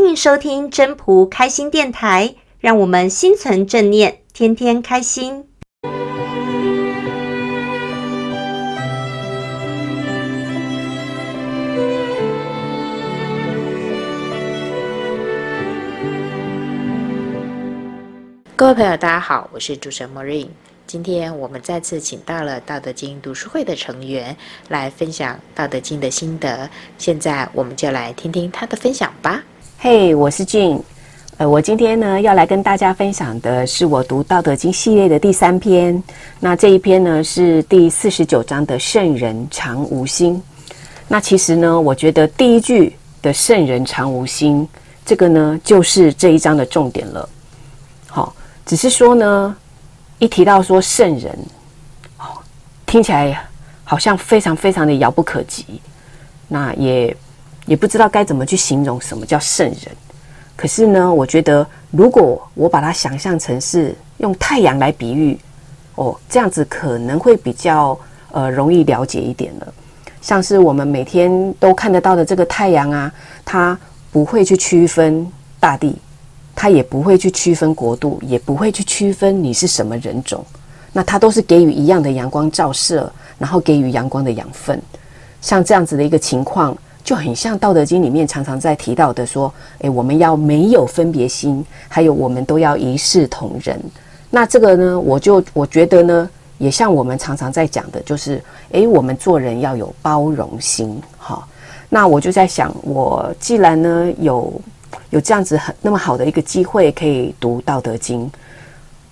欢迎收听真樸开心电台，让我们心存正念，天天开心。各位朋友大家好，我是主持人 Marine， 今天我们再次请到了道德经读书会的成员来分享道德经的心得，现在我们就来听听他的分享吧。嘿，我是俊，我今天呢要来跟大家分享的是我读道德经系列的第3篇，那这一篇呢是第49章的圣人常无心。那其实呢我觉得第一句的圣人常无心这个呢就是这一章的重点了。好，只是说呢一提到说圣人，听起来好像非常非常的遥不可及，那也不知道该怎么去形容什么叫圣人。可是呢我觉得如果我把它想象成是用太阳来比喻这样子可能会比较容易了解一点了。像是我们每天都看得到的这个太阳啊，它不会去区分大地，他也不会去区分国度，也不会去区分你是什么人种，那他都是给予一样的阳光照射，然后给予阳光的养分。像这样子的一个情况就很像道德经里面常常在提到的说我们要没有分别心，还有我们都要一视同仁。那这个呢我觉得呢也像我们常常在讲的，就是我们做人要有包容心。好，那我就在想，我既然呢有这样子那么好的一个机会可以读道德经，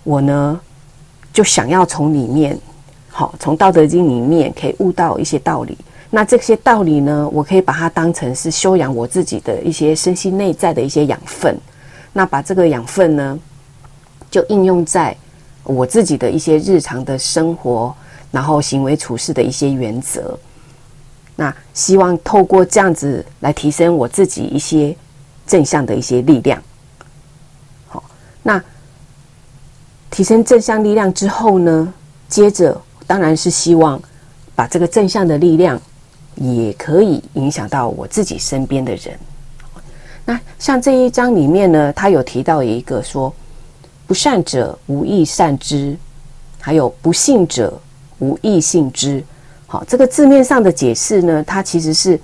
我呢就想要从里面从道德经里面可以悟到一些道理。那这些道理呢我可以把它当成是修养我自己的一些身心内在的一些养分，那把这个养分呢就应用在我自己的一些日常的生活，然后行为处事的一些原则。那希望透过这样子来提升我自己一些正向的一些力量。好，那提升正向力量之后呢，接着当然是希望把这个正向的力量也可以影响到我自己身边的人。那像这一章里面呢，他有提到一个说，不善者无亦善之，还有不信者无亦信之。好，这个字面上的解释呢，它其实是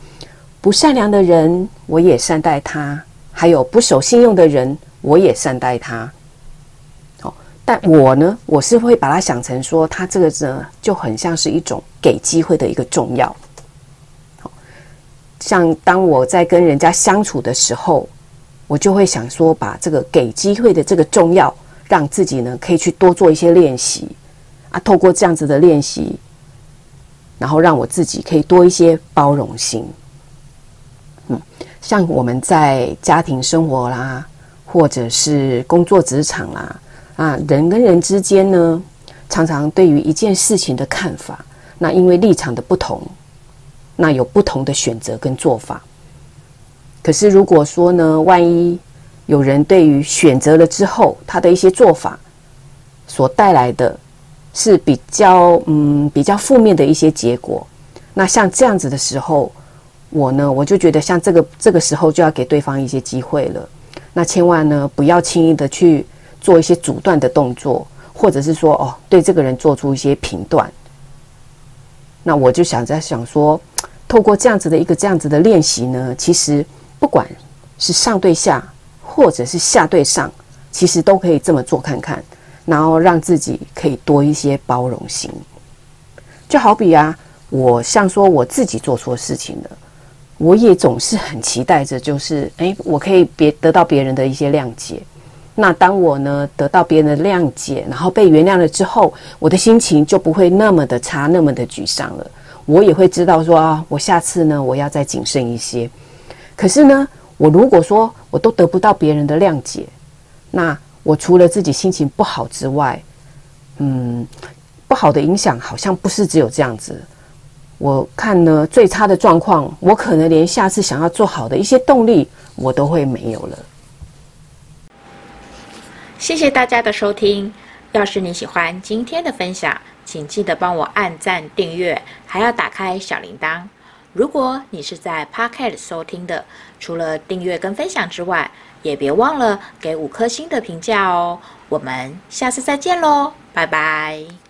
不善良的人我也善待他，还有不守信用的人我也善待他。但我呢我是会把它想成说，他这个呢就很像是一种给机会的一个重要。像当我在跟人家相处的时候，我就会想说把这个给机会的这个重要让自己呢可以去多做一些练习啊，透过这样子的练习，然后让我自己可以多一些包容心。像我们在家庭生活啦，或者是工作职场啦，人跟人之间呢，常常对于一件事情的看法，那因为立场的不同，那有不同的选择跟做法。可是如果说呢，万一有人对于选择了之后，他的一些做法所带来的是比较负面的一些结果，那像这样子的时候，我呢我就觉得像这个时候就要给对方一些机会了。那千万呢不要轻易的去做一些阻断的动作，或者是说对这个人做出一些评断。那我就想说，透过这样子的练习呢，其实不管是上对下或者是下对上，其实都可以这么做看看，然后让自己可以多一些包容心。就好比我像说我自己做错事情了，我也总是很期待着，就是我可以得到别人的一些谅解。那当我呢得到别人的谅解，然后被原谅了之后，我的心情就不会那么的差，那么的沮丧了。我也会知道说我下次呢我要再谨慎一些。可是呢，我如果说我都得不到别人的谅解，那我除了自己心情不好之外，不好的影响好像不是只有这样子。我看呢，最差的状况，我可能连下次想要做好的一些动力，我都会没有了。谢谢大家的收听。要是你喜欢今天的分享，请记得帮我按赞、订阅，还要打开小铃铛。如果你是在 Podcast 收听的，除了订阅跟分享之外，也别忘了给5颗星的评价哦。我们下次再见咯，拜拜。